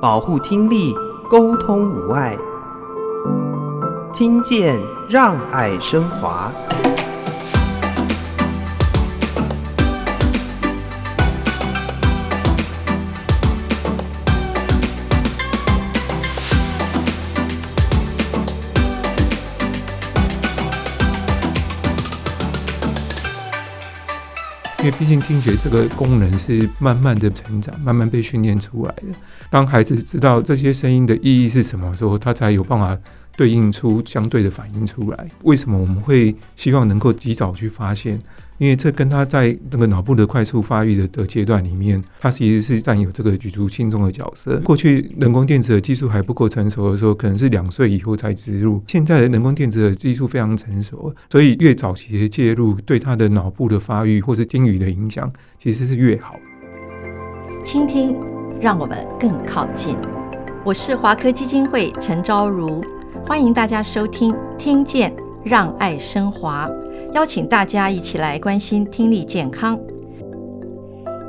保护听力，沟通无碍，听见让爱升华。因为毕竟听觉这个功能是慢慢的成长，慢慢被训练出来的。当孩子知道这些声音的意义是什么时候，他才有办法对应出相对的反应出来。为什么我们会希望能够及早去发现？因为这跟他在那个脑部的快速发育的阶段里面，他其实是占有这个举足轻重的角色。过去人工电子的技术还不够成熟的时候，可能是2岁以后才植入，现在的人工电子的技术非常成熟，所以越早期的介入，对他的脑部的发育或是听语的影响其实是越好。倾听让我们更靠近。我是华科基金会陈昭如，欢迎大家收听听见让爱升华，邀请大家一起来关心听力健康。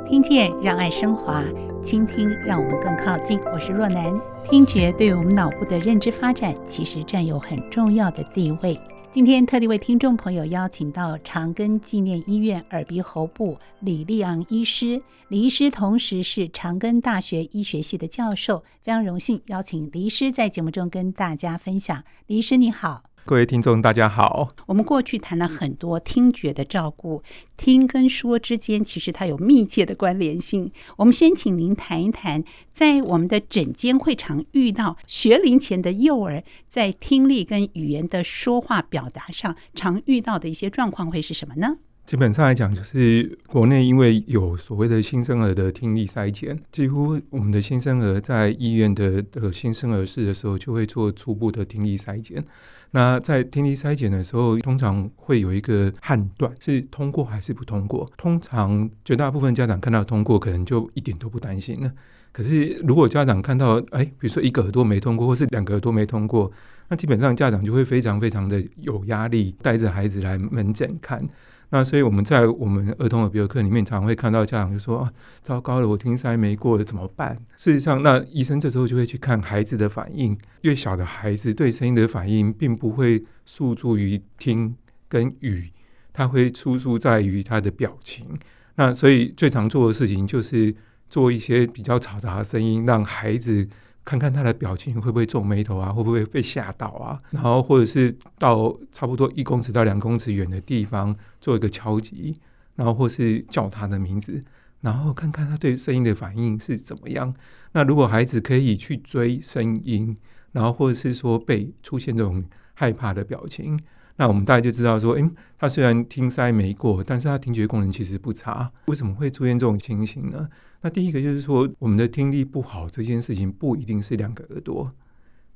听见让爱升华，倾听让我们更靠近。我是若男。听觉对于我们脑部的认知发展其实占有很重要的地位。今天特地为听众朋友邀请到长庚纪念医院耳鼻喉部李立昂医师。李医师同时是长庚大学医学系的教授，非常荣幸邀请李医师在节目中跟大家分享。李医师你好。各位听众大家好。我们过去谈了很多听觉的照顾，听跟说之间其实它有密切的关联性。我们先请您谈一谈，在我们的诊间会常遇到学龄前的幼儿在听力跟语言的说话表达上常遇到的一些状况会是什么呢？基本上来讲，就是国内因为有所谓的新生儿的听力筛检，几乎我们的新生儿在医院的新生儿室的时候就会做初步的听力筛检。那在听力筛检的时候，通常会有一个判断是通过还是不通过。通常绝大部分家长看到通过，可能就一点都不担心了。可是如果家长看到比如说一个耳朵没通过或是2个耳朵没通过，那基本上家长就会非常非常的有压力，带着孩子来门诊看。那所以我们在我们儿童耳鼻喉科里面常会看到家长就说糟糕了，我听筛没过了怎么办？事实上，那医生这时候就会去看孩子的反应。越小的孩子对声音的反应并不会诉诸于听跟语，他会输出在于他的表情。那所以最常做的事情就是做一些比较嘈杂的声音，让孩子看看他的表情会不会皱眉头啊，会不会被吓到啊，然后或者是到差不多1公尺到2公尺远的地方做一个敲击，然后或是叫他的名字，然后看看他对声音的反应是怎么样。那如果孩子可以去追声音，然后或者是说被出现这种害怕的表情，那我们大概就知道说他虽然听筛没过，但是他听觉功能其实不差。为什么会出现这种情形呢？那第一个就是说，我们的听力不好这件事情不一定是2个耳朵，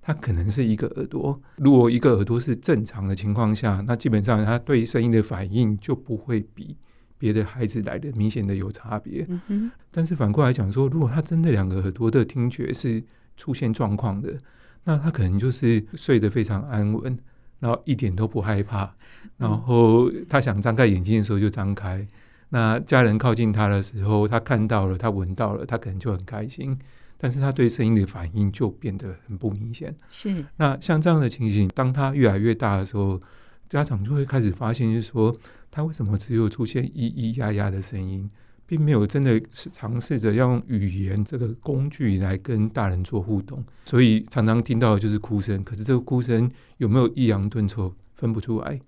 它可能是1个耳朵。如果1个耳朵是正常的情况下，那基本上他对声音的反应就不会比别的孩子来的明显的有差别。但是反过来讲说，如果他真的2个耳朵的听觉是出现状况的，那他可能就是睡得非常安稳，然后一点都不害怕，然后他想张开眼睛的时候就张开，那家人靠近他的时候，他看到了，他闻到了，他可能就很开心，但是他对声音的反应就变得很不明显。是。那像这样的情形，当他越来越大的时候，家长就会开始发现，就是说他为什么只有出现咿咿呀呀的声音，并没有真的尝试着要用语言这个工具来跟大人做互动。所以常常听到的就是哭声，可是这个哭声有没有抑扬顿挫分不出来，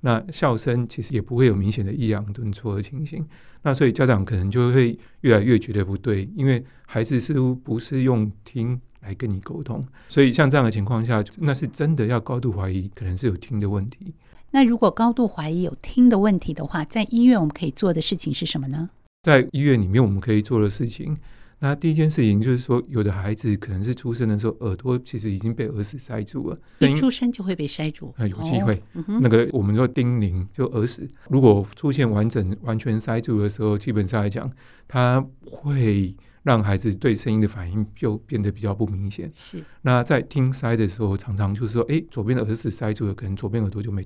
那笑声其实也不会有明显的抑扬顿挫的情形。那所以家长可能就会越来越觉得不对，因为孩子似乎不是用听来跟你沟通。所以像这样的情况下，那是真的要高度怀疑可能是有听的问题。那如果高度怀疑有听的问题的话，在医院我们可以做的事情是什么呢？在医院里面我们可以做的事情，那第一件事情就是说，有的孩子可能是出生的时候耳朵其实已经被耳屎塞住了，一出生就会被塞住有机会那个我们说叮咛就耳屎，如果出现完全塞住的时候，基本上来讲它会让孩子对声音的反应就变得比较不明显。是。那在听塞的时候，常常就是说左边的耳屎塞住了，可能左边耳朵就没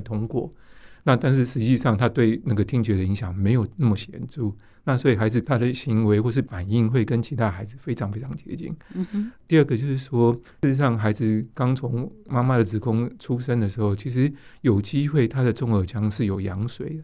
通过。那但是实际上它对那个听觉的影响没有那么显著，那所以孩子他的行为或是反应会跟其他孩子非常非常接近。第二个就是说，事实上孩子刚从妈妈的子宫出生的时候，其实有机会他的中耳腔是有羊水的，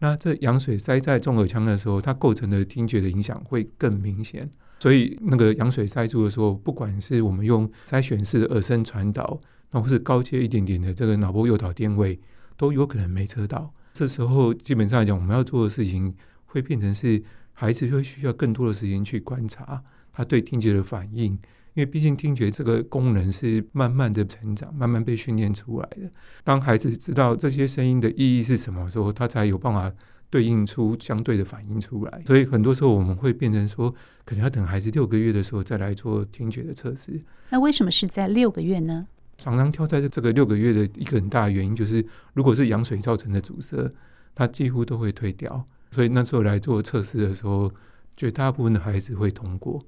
那这羊水塞在中耳腔的时候，它构成的听觉的影响会更明显。所以那个羊水塞住的时候，不管是我们用筛选式的耳声传导，那或是高阶一点点的这个脑波诱导电位，都有可能没测到。这时候基本上来讲，我们要做的事情会变成是孩子会需要更多的时间去观察他对听觉的反应，因为毕竟听觉这个功能是慢慢的成长，慢慢被训练出来的。当孩子知道这些声音的意义是什么的时候，他才有办法对应出相对的反应出来。所以很多时候我们会变成说，可能要等孩子6个月的时候再来做听觉的测试。那为什么是在6个月呢？常常挑在这个6个月的一个很大的原因就是，如果是羊水造成的阻塞，它几乎都会退掉，所以那时候来做测试的时候，绝大部分的孩子会通过。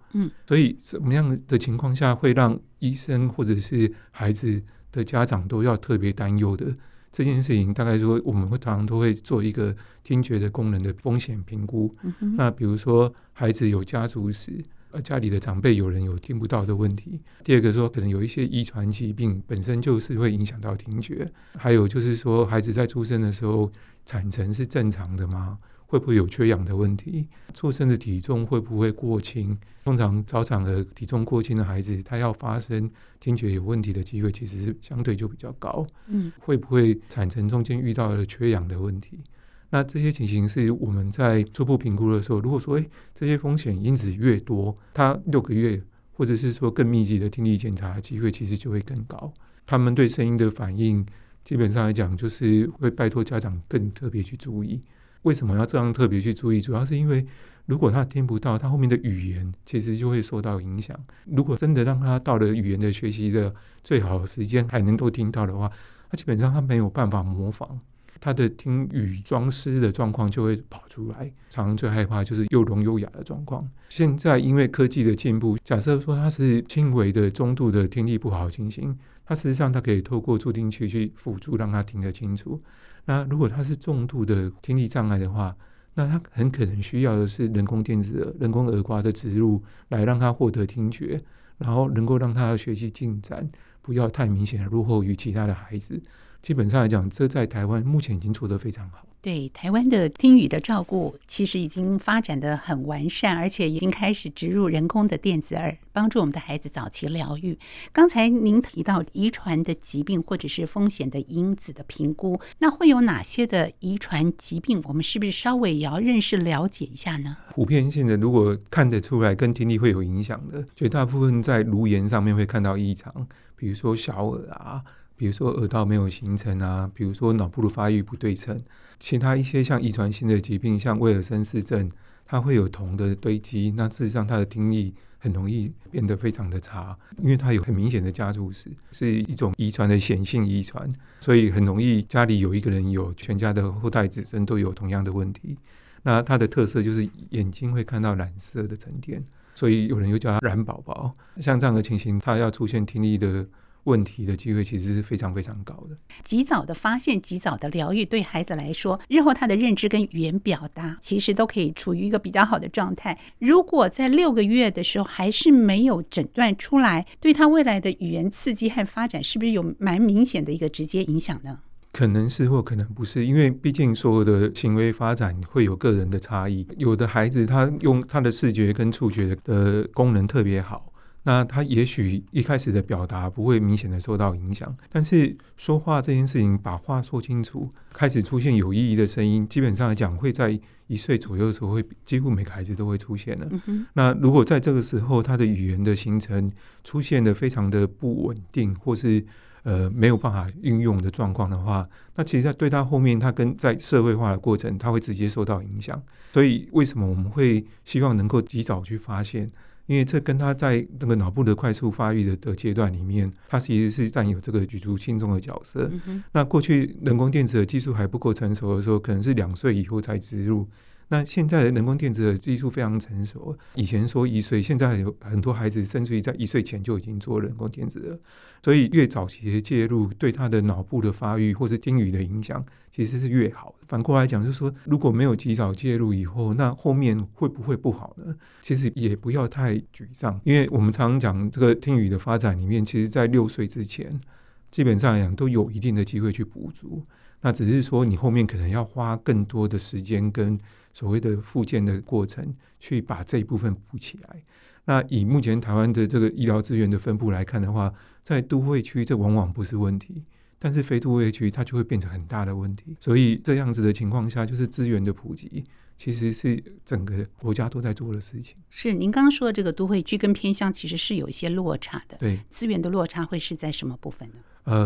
所以什么样的情况下会让医生或者是孩子的家长都要特别担忧的这件事情，大概说我们会常常都会做一个听觉的功能的风险评估。那比如说孩子有家族史，家里的长辈有人有听不到的问题，第二个说可能有一些遗传疾病本身就是会影响到听觉，还有就是说孩子在出生的时候产程是正常的吗？会不会有缺氧的问题？出生的体重会不会过轻？通常早产儿体重过轻的孩子，他要发生听觉有问题的机会其实相对就比较高。会不会产程中间遇到了缺氧的问题？那这些情形是我们在初步评估的时候，如果说这些风险因子越多，它6个月或者是说更密集的听力检查的机会其实就会更高。他们对声音的反应基本上来讲就是会拜托家长更特别去注意。为什么要这样特别去注意？主要是因为如果他听不到，他后面的语言其实就会受到影响。如果真的让他到了语言的学习的最好的时间还能够听到的话，他基本上他没有办法模仿，他的听语装失的状况就会跑出来。常常最害怕就是又聋又哑的状况。现在因为科技的进步，假设说他是轻微的中度的听力不好的情形，他事实上他可以透过助听器去辅助让他听得清楚。那如果他是重度的听力障碍的话，那他很可能需要的是人工电子耳、人工耳刮的植入来让他获得听觉，然后能够让他的学习进展不要太明显的落后于其他的孩子。基本上来讲，这在台湾目前已经做得非常好。对，台湾的听语的照顾其实已经发展得很完善，而且已经开始植入人工的电子耳，帮助我们的孩子早期疗愈。刚才您提到遗传的疾病或者是风险的因子的评估，那会有哪些的遗传疾病？我们是不是稍微也要认识了解一下呢？普遍性的，如果看得出来跟听力会有影响的，绝大部分在顱颜上面会看到异常，比如说小耳啊，比如说耳道没有形成啊，比如说脑部的发育不对称。其他一些像遗传性的疾病，像威尔森氏症，它会有铜的堆积，那事实上它的听力很容易变得非常的差，因为它有很明显的家族史，是一种遗传的显性遗传，所以很容易家里有一个人有，全家的后代子孙都有同样的问题。那它的特色就是眼睛会看到染色的沉淀，所以有人又叫它染宝宝。像这样的情形，它要出现听力的问题的机会其实是非常非常高的。及早的发现，及早的疗愈，对孩子来说，日后他的认知跟语言表达其实都可以处于一个比较好的状态。如果在6个月的时候还是没有诊断出来，对他未来的语言刺激和发展是不是有蛮明显的一个直接影响呢？可能是或可能不是，因为毕竟所有的行为发展会有个人的差异。有的孩子他用他的视觉跟触觉的功能特别好，那他也许一开始的表达不会明显的受到影响，但是说话这件事情，把话说清楚，开始出现有意义的声音，基本上来讲会在1岁左右的时候会几乎每个孩子都会出现了。那如果在这个时候他的语言的形成出现的非常的不稳定，或是没有办法运用的状况的话，那其实对他后面他跟在社会化的过程，他会直接受到影响。所以为什么我们会希望能够及早去发现？因为这跟他在那个脑部的快速发育 的阶段里面，他其实是占有这个举足轻重的角色。那过去人工电子的技术还不够成熟的时候，可能是2岁以后才植入，那现在的人工电子的技术非常成熟，以前说1岁，现在有很多孩子甚至于在1岁前就已经做人工电子了，所以越早期的介入对他的脑部的发育或是听语的影响其实是越好。反过来讲就是说，如果没有及早介入以后，那后面会不会不好呢？其实也不要太沮丧，因为我们常常讲这个听语的发展里面，其实在6岁之前基本上来讲都有一定的机会去补足，那只是说你后面可能要花更多的时间跟所谓的复健的过程去把这一部分补起来。那以目前台湾的这个医疗资源的分布来看的话，在都会区这往往不是问题，但是非都会区它就会变成很大的问题。所以这样子的情况下，就是资源的普及其实是整个国家都在做的事情。是，您刚刚说的这个都会区跟偏乡其实是有一些落差的，对，资源的落差会是在什么部分呢？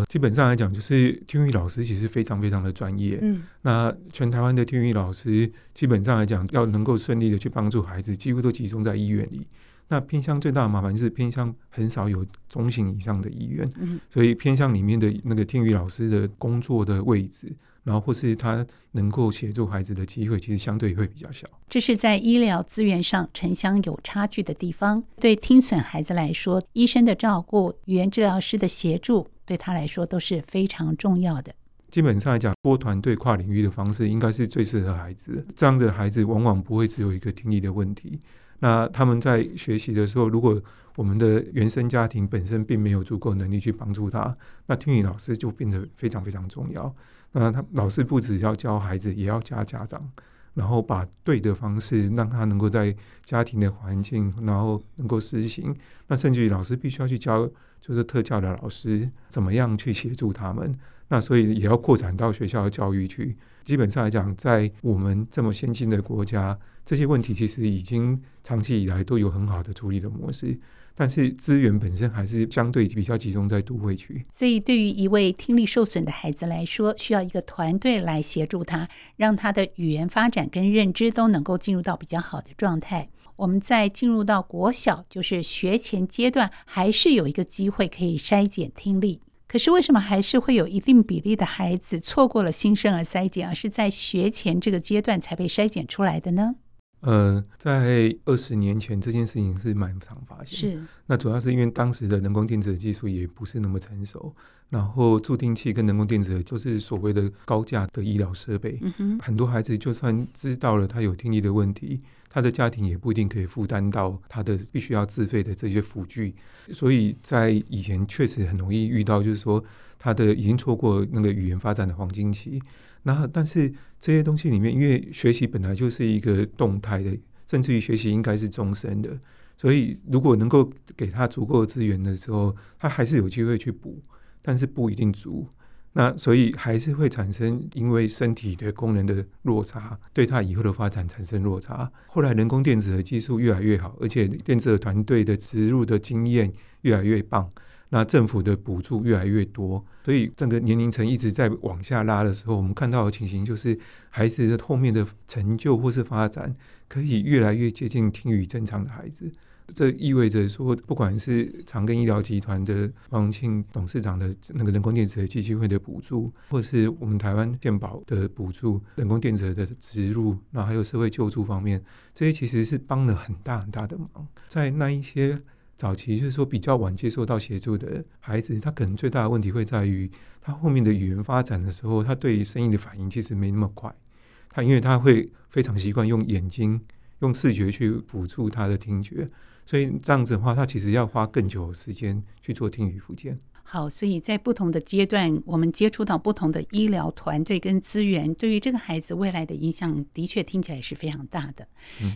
基本上来讲就是听语老师其实非常非常的专业，那全台湾的听语老师基本上来讲要能够顺利的去帮助孩子，几乎都集中在医院里。那偏乡最大的麻烦是偏乡很少有中型以上的医院，所以偏乡里面的那个听语老师的工作的位置，然后或是他能够协助孩子的机会其实相对会比较小。这是在医疗资源上城乡有差距的地方。对听损孩子来说，医生的照顾、语言治疗师的协助对他来说都是非常重要的。基本上来讲多团队跨领域的方式应该是最适合孩子，这样的孩子往往不会只有一个听力的问题。那他们在学习的时候，如果我们的原生家庭本身并没有足够能力去帮助他，那听语老师就变得非常非常重要。那他老师不只要教孩子，也要教家长，然后把对的方式让他能够在家庭的环境然后能够施行。那甚至于老师必须要去教就是特教的老师怎么样去协助他们，那所以也要扩展到学校的教育去。基本上来讲在我们这么先进的国家，这些问题其实已经长期以来都有很好的处理的模式，但是资源本身还是相对比较集中在都会区。所以对于一位听力受损的孩子来说，需要一个团队来协助他，让他的语言发展跟认知都能够进入到比较好的状态。我们在进入到国小，就是学前阶段，还是有一个机会可以筛检听力。可是为什么还是会有一定比例的孩子错过了新生儿筛检，而是在学前这个阶段才被筛检出来的呢？在20年前这件事情是蛮常发现的，是那主要是因为当时的人工电子的技术也不是那么成熟，然后助听器跟人工电子就是所谓的高价的医疗设备，很多孩子就算知道了他有听力的问题，他的家庭也不一定可以负担到他的必须要自费的这些辅具，所以在以前确实很容易遇到就是说他的已经错过那个语言发展的黄金期。那但是这些东西里面，因为学习本来就是一个动态的，甚至于学习应该是终身的，所以如果能够给他足够的资源的时候，他还是有机会去补，但是不一定足。那所以还是会产生因为身体的功能的落差，对他以后的发展产生落差。后来人工电子的技术越来越好，而且电子的团队的植入的经验越来越棒，那政府的补助越来越多，所以这个年龄层一直在往下拉的时候，我们看到的情形就是孩子的后面的成就或是发展可以越来越接近听语正常的孩子。这意味着说，不管是长庚医疗集团的王荣庆董事长的那个人工电子的基金会的补助，或是我们台湾健保的补助，人工电子的植入，然后还有社会救助方面，这些其实是帮了很大很大的忙。在那一些早期就是说比较晚接受到协助的孩子，他可能最大的问题会在于他后面的语言发展的时候，他对于声音的反应其实没那么快，他因为他会非常习惯用眼睛用视觉去辅助他的听觉，所以这样子的话他其实要花更久的时间去做听语复健。好，所以在不同的阶段我们接触到不同的医疗团队跟资源，对于这个孩子未来的影响的确听起来是非常大的，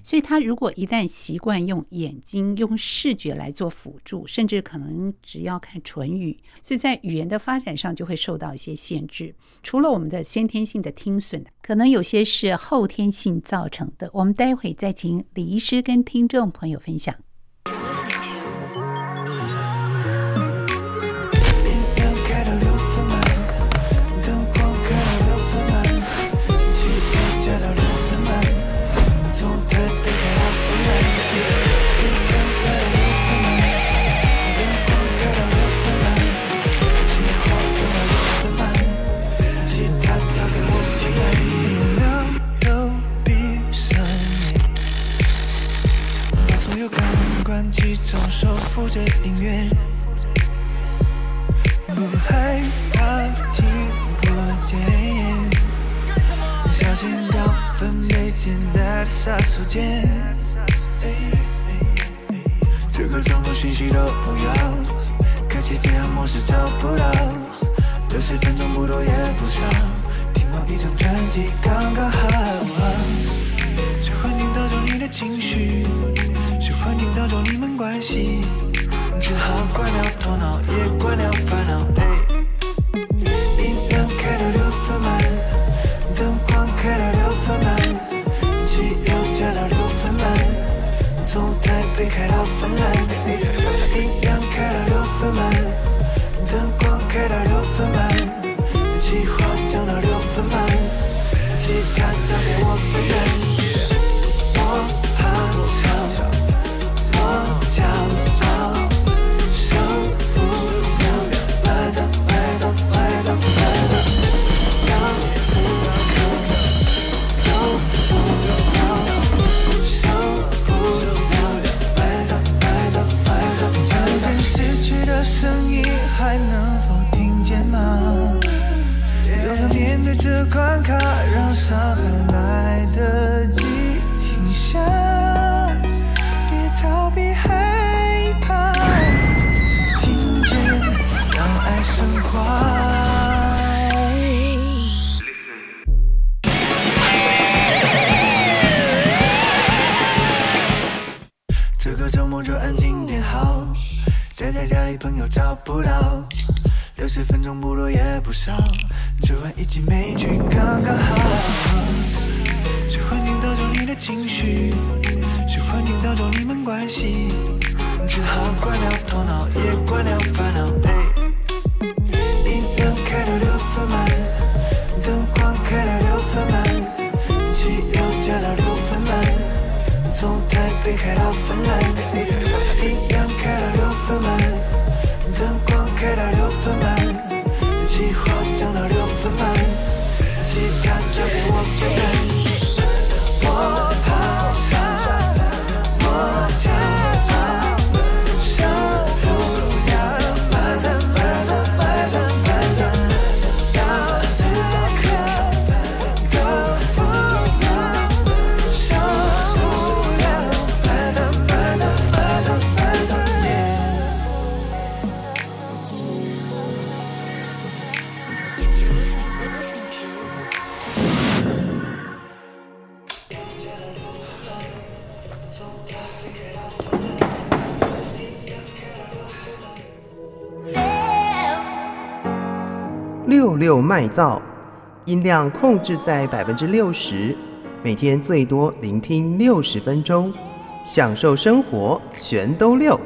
所以他如果一旦习惯用眼睛用视觉来做辅助，甚至可能只要看唇语，所以在语言的发展上就会受到一些限制。除了我们的先天性的听损，可能有些是后天性造成的，我们待会再请李医师跟听众朋友分享。You know, don't be sad. 关机，总手扶着音乐，不害怕听破戒烟，小心到分被潜在的杀手锏。这个种种讯息都不要，开启飞行模式找不到，60分钟不多也不少，听完一张专辑刚刚好。是环境造就你的情绪，是环境造就你们关系，只好关掉头脑，也关掉烦恼。音量开到6分满，灯光开到6分满，汽油加到6分满，从台北开到芬兰。音量开到6分满，灯光开到6分满，计划降到6分满，其他交给我分担。 骄傲，受不了，来走，来走，来走，来走，老子可都服了，受不了，来走，来走，来走，来走。失去的声音还能否听见吗？如何面对这关卡，让伤痕来得及停下？别逃避害。 生活。这个周末就安静点好，宅在家里朋友找不到，60分钟不多也不少，追完一集美剧刚刚好。是环境造就你的情绪，是环境造就你们关系，只好关掉头脑，也关掉烦恼。 灯光开到6分满，汽油加到6分满，从台北开到芬兰。音量开到6分满，灯光开到6分满，计划降到6分满，其他交给我分担。我好傻，我骄傲，受不了，慢走，慢走，慢走，慢走。 66麦噪，音量控制在60%，每天最多聆听60分钟，享受生活，全都六。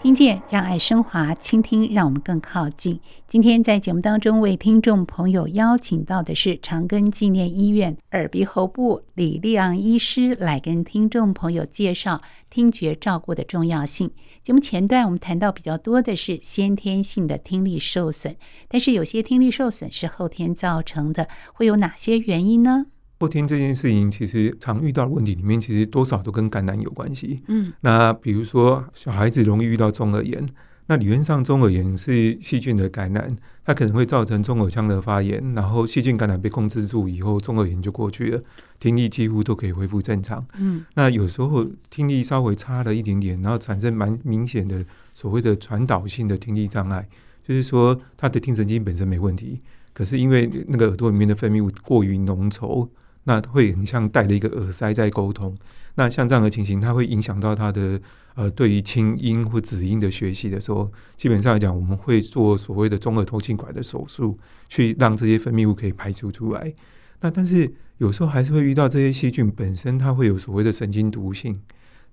听见让爱升华，倾听让我们更靠近。今天在节目当中为听众朋友邀请到的是长庚纪念医院耳鼻喉部李立昂医师，来跟听众朋友介绍听觉照顾的重要性。节目前段我们谈到比较多的是先天性的听力受损，但是有些听力受损是后天造成的，会有哪些原因呢？ 后天这件事情，其实常遇到的问题里面，其实多少都跟感染有关系。那比如说小孩子容易遇到中耳炎，那理论上中耳炎是细菌的感染，它可能会造成中耳腔的发炎，然后细菌感染被控制住以后，中耳炎就过去了，听力几乎都可以恢复正常。那有时候听力稍微差了一点点，然后产生蛮明显的所谓的传导性的听力障碍，就是说他的听神经本身没问题，可是因为那个耳朵里面的分泌物过于浓稠。 那会很像戴了一个耳塞在沟通，那像这样的情形，它会影响到他的对于清音或子音的学习的时候，基本上来讲，我们会做所谓的中耳透气管的手术，去让这些分泌物可以排除出来。那但是有时候还是会遇到这些细菌本身，它会有所谓的神经毒性，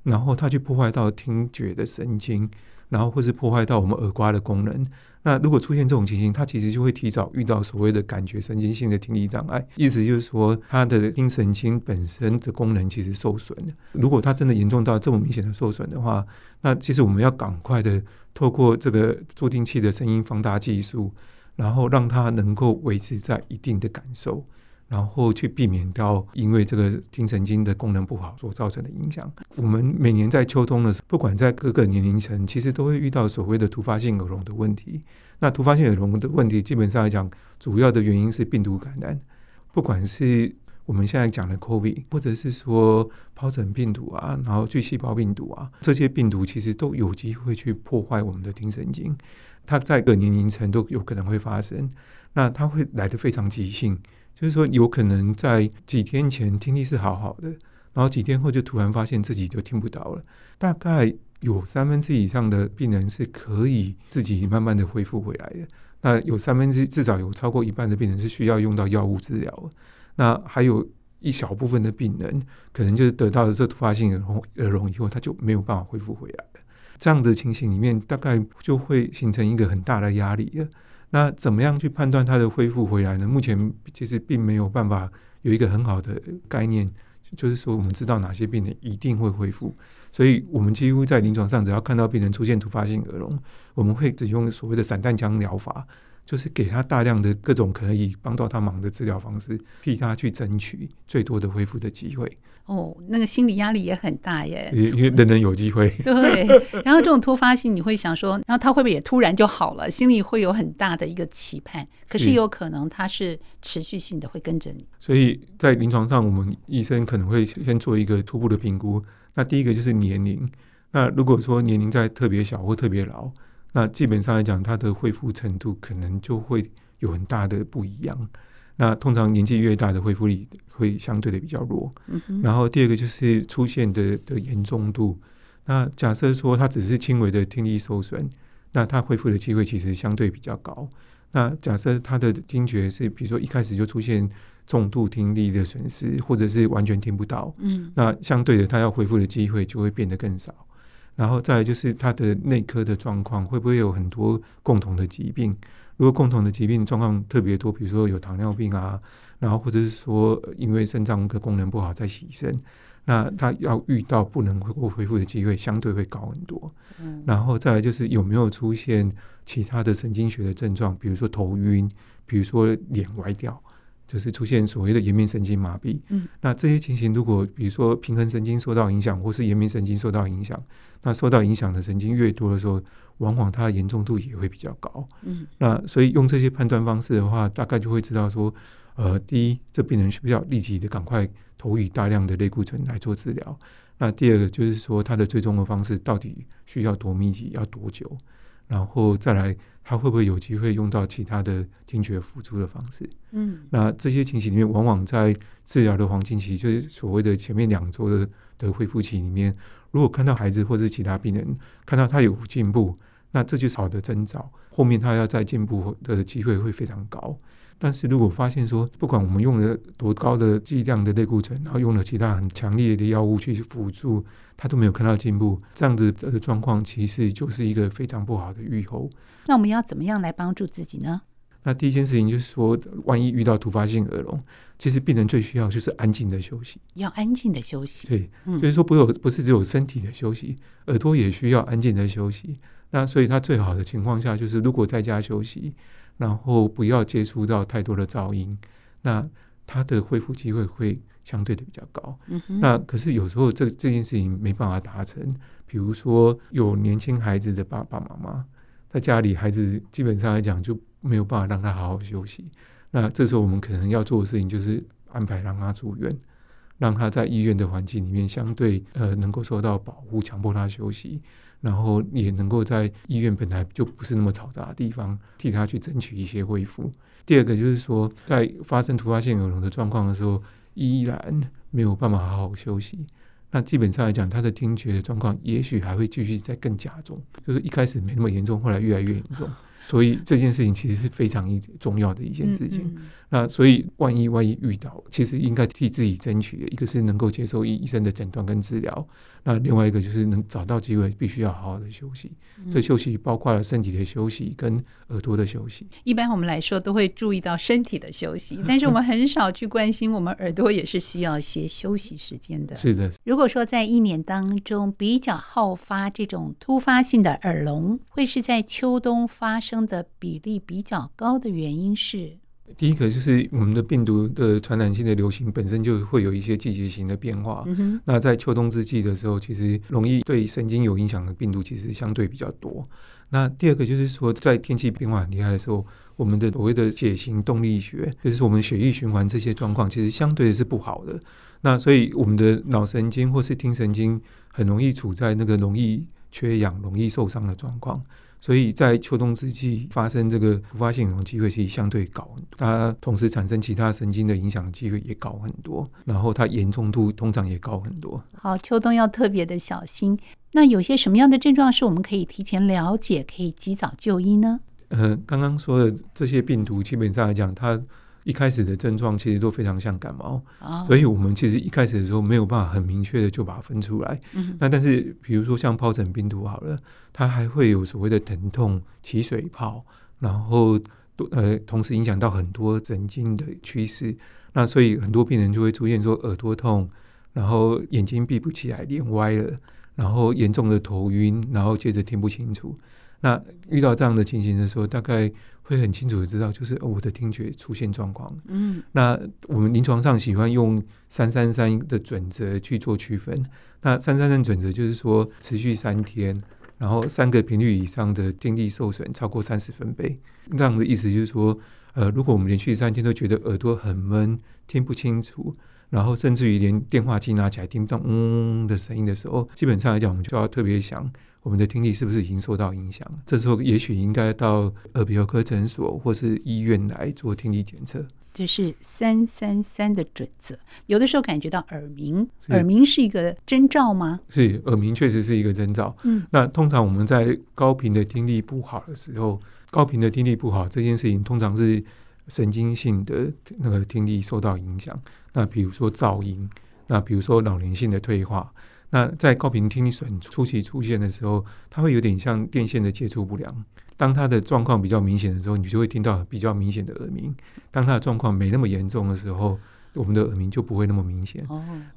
然后它去破坏到听觉的神经，然后或是破坏到我们耳瓜的功能。那如果出现这种情形，他其实就会提早遇到所谓的感觉神经性的听力障碍，意思就是说他的听神经本身的功能其实受损了。如果他真的严重到这么明显的受损的话，那其实我们要赶快的透过这个助听器的声音放大技术，然后让他能够维持在一定的感受，然后去避免到因为这个听神经的功能不好所造成的影响。我们每年在秋冬的时候，不管在各个年龄层，其实都会遇到所谓的突发性耳聋的问题。那突发性耳聋的问题基本上来讲，主要的原因是病毒感染，不管是我们现在讲的 COVID 或者是说疱疹病毒啊，然后巨细胞病毒啊，这些病毒其实都有机会去破坏我们的听神经，它在各年龄层都有可能会发生。那它会来得非常急性，就是说有可能在几天前听力是好好的，然后几天后就突然发现自己就听不到了。大概有3分之以上的病人是可以自己慢慢的恢复回来的，那有至少有超过一半的病人是需要用到药物治疗的，那还有一小部分的病人可能就是得到了这突发性耳聋以后，他就没有办法恢复回来了。这样的情形里面，大概就会形成一个很大的压力了。那怎么样去判断他的恢复回来呢？目前其实并没有办法有一个很好的概念，就是说我们知道哪些病人一定会恢复，所以我们几乎在临床上只要看到病人出现突发性耳聋，我们会使用所谓的散弹枪疗法，就是给他大量的各种可以帮到他忙的治疗方式，替他去争取最多的恢复的机会。哦，那个心理压力也很大耶，因为人人有机会。对，然后这种突发性你会想说，然后他会不会也突然就好了，心里会有很大的一个期盼，可是有可能他是持续性的会跟着你。所以在临床上，我们医生可能会先做一个初步的评估。那第一个就是年龄，那如果说年龄在特别小或特别老，那基本上来讲，它的恢复程度可能就会有很大的不一样。那通常年纪越大的恢复力会相对的比较弱。然后第二个就是出现 的严重度。那假设说它只是轻微的听力受损，那它恢复的机会其实相对比较高。那假设它的听觉是比如说一开始就出现重度听力的损失，或者是完全听不到，那相对的它要恢复的机会就会变得更少。然后再来就是他的内科的状况，会不会有很多共同的疾病？如果共同的疾病状况特别多，比如说有糖尿病啊，然后或者是说因为肾脏的功能不好在洗肾，那他要遇到不能恢复的机会相对会高很多。然后再来就是有没有出现其他的神经学的症状，比如说头晕，比如说脸歪掉，就是出现所谓的颜面神经麻痹。那这些情形如果比如说平衡神经受到影响，或是颜面神经受到影响，那受到影响的神经越多的时候，往往它的严重度也会比较高。那所以用这些判断方式的话，大概就会知道说，第一，这病人需要立即的赶快投以大量的类固醇来做治疗。那第二个就是说，它的追踪的方式到底需要多密集，要多久，然后再来他会不会有机会用到其他的听觉辅助的方式。那这些情形里面，往往在治疗的黄金期，就是所谓的前面2周 的恢复期里面，如果看到孩子或是其他病人看到他有进步，那这就是好的征兆，后面他要再进步的机会会非常高。但是如果发现说，不管我们用了多高的剂量的类固醇，然后用了其他很强烈的药物去辅助，他都没有看到进步，这样子的状况其实就是一个非常不好的预后。那我们要怎么样来帮助自己呢？那第一件事情就是说，万一遇到突发性耳聋，其实病人最需要就是安静的休息，要安静的休息。对，就是说不是只有身体的休息，耳朵也需要安静的休息。那所以他最好的情况下就是如果在家休息，然后不要接触到太多的噪音，那他的恢复机会会相对的比较高。那可是有时候这件事情没办法达成，比如说有年轻孩子的爸爸妈妈在家里，孩子基本上来讲就没有办法让他好好休息，那这时候我们可能要做的事情就是安排让他住院，让他在医院的环境里面相对能够受到保护，强迫他休息，然后也能够在医院本来就不是那么嘈杂的地方替他去争取一些恢复。第二个就是说，在发生突发性耳聋的状况的时候，依然没有办法好好休息，那基本上来讲，他的听觉的状况也许还会继续再更加重，就是一开始没那么严重，后来越来越严重。所以这件事情其实是非常重要的一件事情。那所以万一遇到，其实应该替自己争取，一个是能够接受医生的诊断跟治疗，那另外一个就是能找到机会必须要好好的休息。这休息包括了身体的休息跟耳朵的休息。一般我们来说都会注意到身体的休息，但是我们很少去关心我们耳朵也是需要一些休息时间的。是的，如果说在一年当中比较好发这种突发性的耳聋，会是在秋冬发生的比例比较高的原因是，第一个就是我们的病毒的传染性的流行本身就会有一些季节性的变化。那在秋冬之际的时候，其实容易对神经有影响的病毒其实相对比较多。那第二个就是说，在天气变化很厉害的时候，我们的所谓的血型动力学，就是我们血液循环这些状况其实相对是不好的。那所以我们的脑神经或是听神经很容易处在那个容易缺氧容易受伤的状况，所以在秋冬之际发生这个突发性耳聋机会其实相对高很多，它同时产生其他神经的影响机会也高很多，然后它严重度通常也高很多。好，秋冬要特别的小心。那有些什么样的症状是我们可以提前了解，可以及早就医呢？刚刚说的这些病毒基本上来讲，它一开始的症状其实都非常像感冒，所以我们其实一开始的时候没有办法很明确的就把它分出来。那但是比如说像疱疹病毒好了，它还会有所谓的疼痛、起水泡，然后同时影响到很多神经的趋势。那所以很多病人就会出现说耳朵痛，然后眼睛闭不起来、脸歪了，然后严重的头晕，然后接着听不清楚。那遇到这样的情形的时候，大概会很清楚的知道就是我的听觉出现状况。那我们临床上喜欢用333的准则去做区分。那333准则就是说持续3天，然后3个频率以上的听力受损超过30分贝。这样的意思就是说如果我们连续3天都觉得耳朵很闷，听不清楚，然后甚至于连电话机拿起来听不到的声音的时候，基本上来讲我们就要特别想我们的听力是不是已经受到影响。这时候也许应该到耳鼻喉科诊所或是医院来做听力检测。这是333的准则。有的时候感觉到耳鸣，耳鸣是一个征兆吗？是，耳鸣确实是一个征兆。那通常我们在高频的听力不好的时候，高频的听力不好这件事情通常是神经性的那个听力受到影响，那比如说噪音，那比如说老年性的退化。那在高频听力损初期出现的时候，它会有点像电线的接触不良。当它的状况比较明显的时候，你就会听到比较明显的耳鸣；当它的状况没那么严重的时候，我们的耳鸣就不会那么明显。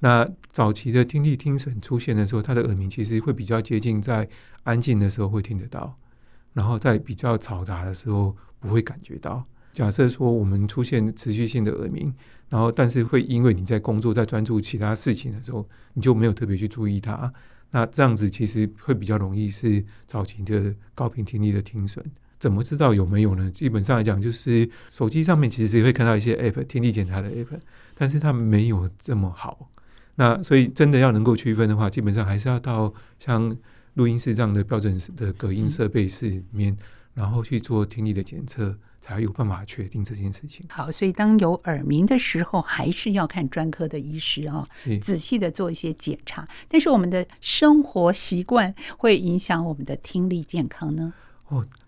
那早期的听力听损出现的时候，它的耳鸣其实会比较接近在安静的时候会听得到，然后在比较嘈杂的时候不会感觉到。假设说我们出现持续性的耳鸣，然后但是会因为你在工作在专注其他事情的时候，你就没有特别去注意它，那这样子其实会比较容易是早期的高频听力的听损。怎么知道有没有呢？基本上来讲就是手机上面其实会看到一些 app 听力检查的 app， 但是它没有这么好。那所以真的要能够区分的话，基本上还是要到像录音室这样的标准的隔音设备室里面，然后去做听力的检测，才有办法确定这件事情。好，所以当有耳鸣的时候，还是要看专科的医师仔细的做一些检查。但是我们的生活习惯会影响我们的听力健康呢？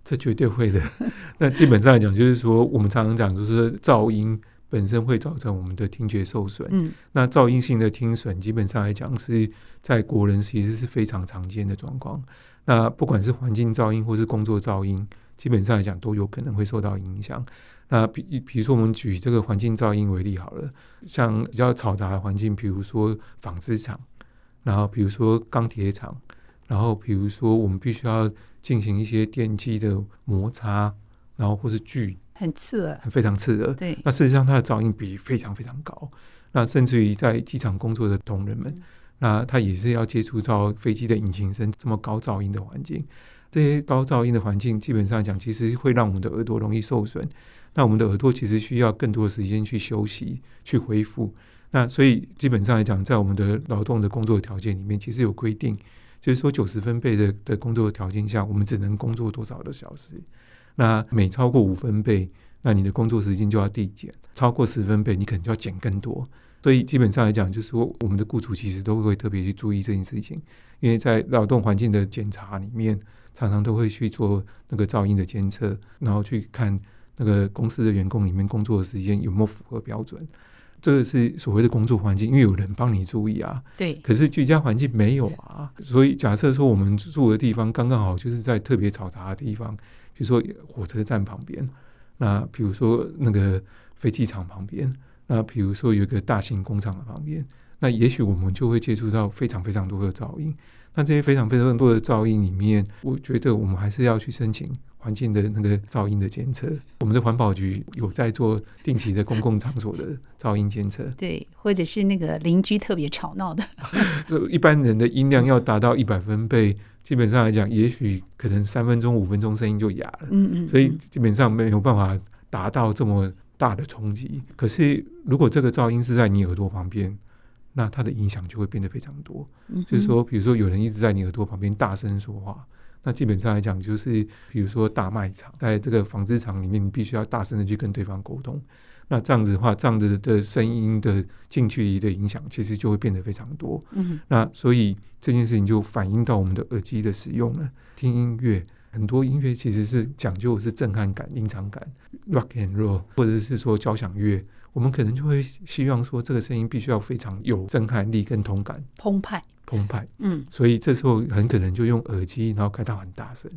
这绝对会的。那基本上来讲，就是说我们常常讲，就是噪音本身会造成我们的听觉受损。那噪音性的听损，基本上来讲是在国人其实是非常常见的状况。那不管是环境噪音或是工作噪音，基本上来讲都有可能会受到影响。那比如说我们举这个环境噪音为例好了，像比较嘈杂的环境，比如说纺织厂，然后比如说钢铁厂，然后比如说我们必须要进行一些电机的摩擦，然后或是锯，很刺耳，非常刺耳。对，那事实上它的噪音比非常非常高。那甚至于在机场工作的同仁们，那他也是要接触到飞机的引擎声这么高噪音的环境。这些高噪音的环境基本上讲其实会让我们的耳朵容易受损，那我们的耳朵其实需要更多的时间去休息去恢复。那所以基本上来讲，在我们的劳动的工作条件里面其实有规定，就是说90分贝 的工作条件下，我们只能工作多少的小时，那每超过5分贝，那你的工作时间就要递减，超过10分贝你可能就要减更多。所以基本上来讲，就是说我们的雇主其实都会特别去注意这件事情，因为在劳动环境的检查里面，常常都会去做那个噪音的监测，然后去看那个公司的员工里面工作的时间有没有符合标准。这个是所谓的工作环境，因为有人帮你注意啊。对。可是居家环境没有啊，所以假设说我们住的地方刚刚好就是在特别嘈杂的地方，比如说火车站旁边，那比如说那个飞机场旁边，那比如说有一个大型工厂的旁边，那也许我们就会接触到非常非常多的噪音。那这些非常非常多的噪音里面，我觉得我们还是要去申请环境的那个噪音的监测。我们的环保局有在做定期的公共场所的噪音监测，对，或者是那个邻居特别吵闹的一般人的音量要达到100分贝，基本上来讲也许可能3分钟5分钟声音就哑了，所以基本上没有办法达到这么大的冲击。可是如果这个噪音是在你耳朵旁边，那它的影响就会变得非常多。就是说比如说有人一直在你耳朵旁边大声说话，那基本上来讲就是比如说大卖场，在这个纺织厂里面，你必须要大声的去跟对方沟通，那这样子的话，这样子的声音的近距离的影响其实就会变得非常多。那所以这件事情就反映到我们的耳机的使用了。听音乐，很多音乐其实是讲究的是震撼感、临场感， rock and roll 或者是说交响乐，我们可能就会希望说这个声音必须要非常有震撼力跟同感，澎湃，所以这时候很可能就用耳机，然后开到很大声。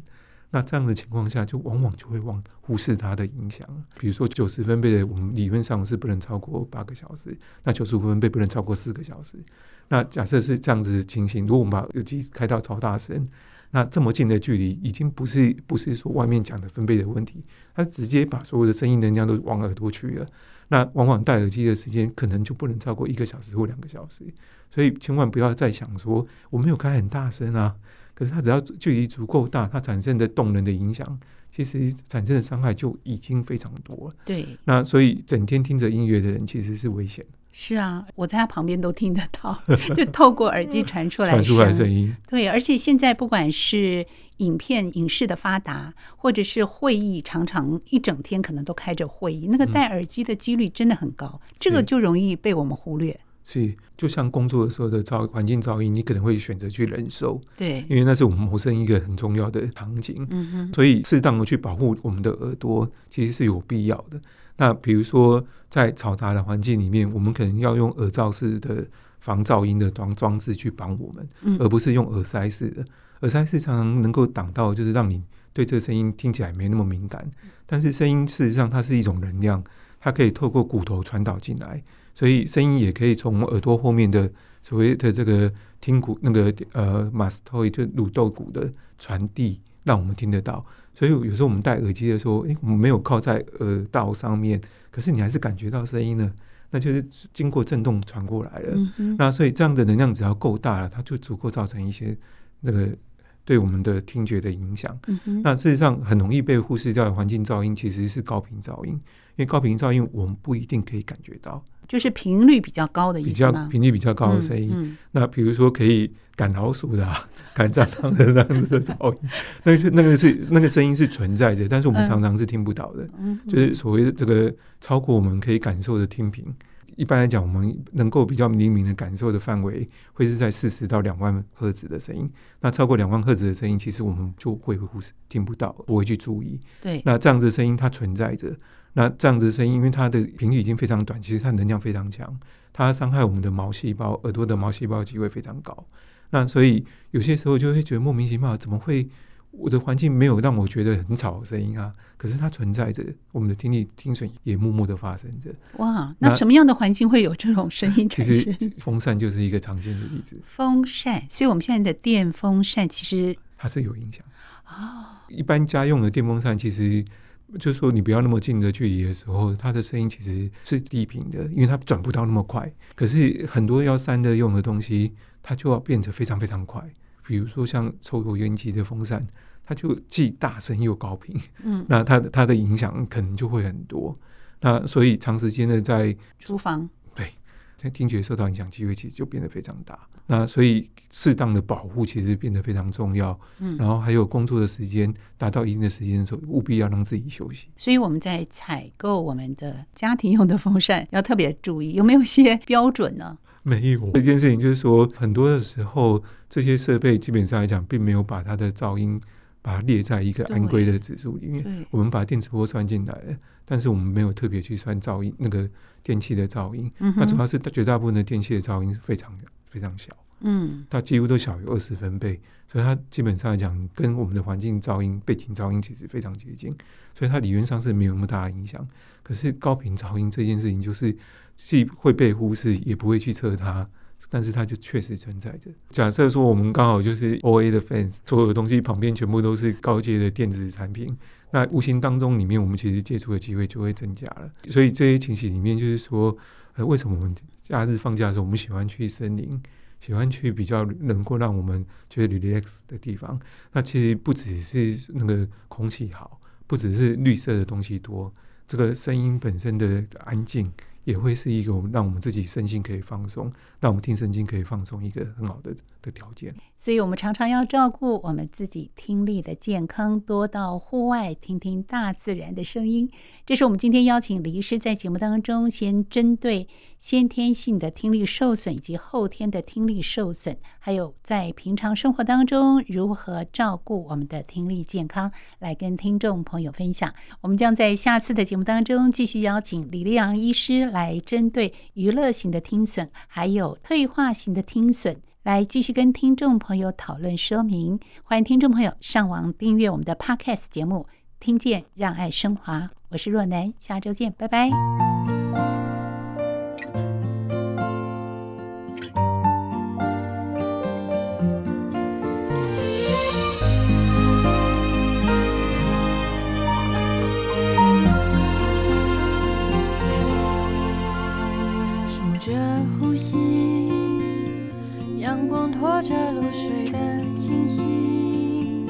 那这样的情况下，就往往就会忽视它的影响。比如说90分贝的，我们理论上是不能超过8个小时，那95分贝不能超过4个小时。那假设是这样子的情形，如果我们把耳机开到超大声，那这么近的距离已经不是说外面讲的分贝的问题，它直接把所有的声音能量都往耳朵去了。那往往戴耳机的时间可能就不能超过1个小时或2个小时，所以千万不要再想说我没有开很大声啊，可是它只要距离足够大，它产生的动能的影响，其实产生的伤害就已经非常多了。对，那所以整天听着音乐的人其实是危险的。是啊，我在他旁边都听得到就透过耳机传出来声音。对，而且现在不管是影片影视的发达，或者是会议，常常一整天可能都开着会议，那个戴耳机的几率真的很高，这个就容易被我们忽略。是，就像工作的时候的环境噪音，你可能会选择去忍受，对，因为那是我们谋生一个很重要的场景，所以适当的去保护我们的耳朵其实是有必要的。那比如说在嘈杂的环境里面，我们可能要用耳罩式的防噪音的装置去帮我们，而不是用耳塞式的。耳塞式常常能够挡到，就是让你对这个声音听起来没那么敏感，但是声音事实上它是一种能量，它可以透过骨头传导进来，所以声音也可以从耳朵后面的所谓的这个听骨那个mastoid 就乳豆骨的传递，让我们听得到。所以有时候我们戴耳机的时候，我们没有靠在耳道上面，可是你还是感觉到声音呢，那就是经过震动传过来了。那所以这样的能量只要够大了，它就足够造成一些那个对我们的听觉的影响。那事实上很容易被忽视掉的环境噪音其实是高频噪音，因为高频噪音我们不一定可以感觉到，就是频率比较高的意思吗？频率比较高的声音，那比如说可以赶老鼠的啊，赶蟑螂的那样子的噪音那个声音是存在的，但是我们常常是听不到的，就是所谓的这个超过我们可以感受的听频。一般来讲，我们能够比较灵敏的感受的范围会是在40到2万赫兹的声音。那超过2万赫兹的声音，其实我们就会听不到，不会去注意。对，那这样子的声音它存在着，那这样子的声音因为它的频率已经非常短，其实它能量非常强，它伤害我们的毛细胞，耳朵的毛细胞机会非常高。那所以有些时候就会觉得莫名其妙，怎么会我的环境没有让我觉得很吵的声音啊，可是它存在着，我们的听力听损也默默的发生着。哇，那什么样的环境会有这种声音产生？其实风扇就是一个常见的例子。风扇，所以我们现在的电风扇其实它是有影响哦。一般家用的电风扇其实就是说你不要那么近的距离的时候，它的声音其实是低频的，因为它转不到那么快。可是很多要散热用的东西，它就要变得非常非常快。比如说像抽油烟机的风扇，它就既大声又高频，那它的影响可能就会很多。那所以长时间的在租房，对，在听觉受到影响机会其实就变得非常大，那所以适当的保护其实变得非常重要，然后还有工作的时间达到一定的时间的时候务必要让自己休息。所以我们在采购我们的家庭用的风扇要特别注意，有没有一些标准呢？没有，这件事情就是说很多的时候这些设备基本上来讲并没有把它的噪音把它列在一个安规的指数里面，我们把电磁波算进来了，但是我们没有特别去算噪音，那个电器的噪音，那主要是绝大部分的电器的噪音是非常非常小，它几乎都小于20分贝，所以它基本上来讲跟我们的环境噪音背景噪音其实非常接近，所以它理论上是没有那么大的影响。可是高频噪音这件事情就是既会被忽视也不会去测它，但是它就确实存在着。假设说我们刚好就是 OA 的 fans， 所有的东西旁边全部都是高阶的电子产品，那无形当中里面我们其实接触的机会就会增加了。所以这些情形里面就是说为什么我们假日放假的时候我们喜欢去森林，喜欢去比较能够让我们觉得 relax 的地方，那其实不只是那个空气好，不只是绿色的东西多，这个声音本身的安静也会是一个让我们自己身心可以放松，让我们听神经可以放松一个很好的条件。所以我们常常要照顾我们自己听力的健康，多到户外听听大自然的声音。这是我们今天邀请李医师在节目当中先针对先天性的听力受损以及后天的听力受损，还有在平常生活当中如何照顾我们的听力健康来跟听众朋友分享。我们将在下次的节目当中继续邀请李立昂医师来针对娱乐型的听损还有退化型的听损来继续跟听众朋友讨论说明。欢迎听众朋友上网订阅我们的 Podcast 节目听见让爱升华，我是若男，下周见，拜拜。数着呼吸，阳光拖着露水的清晰，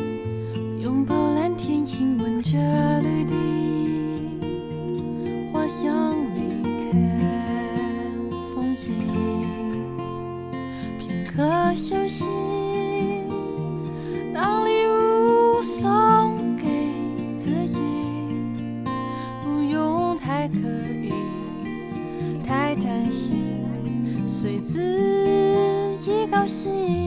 拥抱蓝天，亲吻着绿地，花香里看风景。片刻休息，当礼物送给自己，不用太刻意太担心，随自己高兴。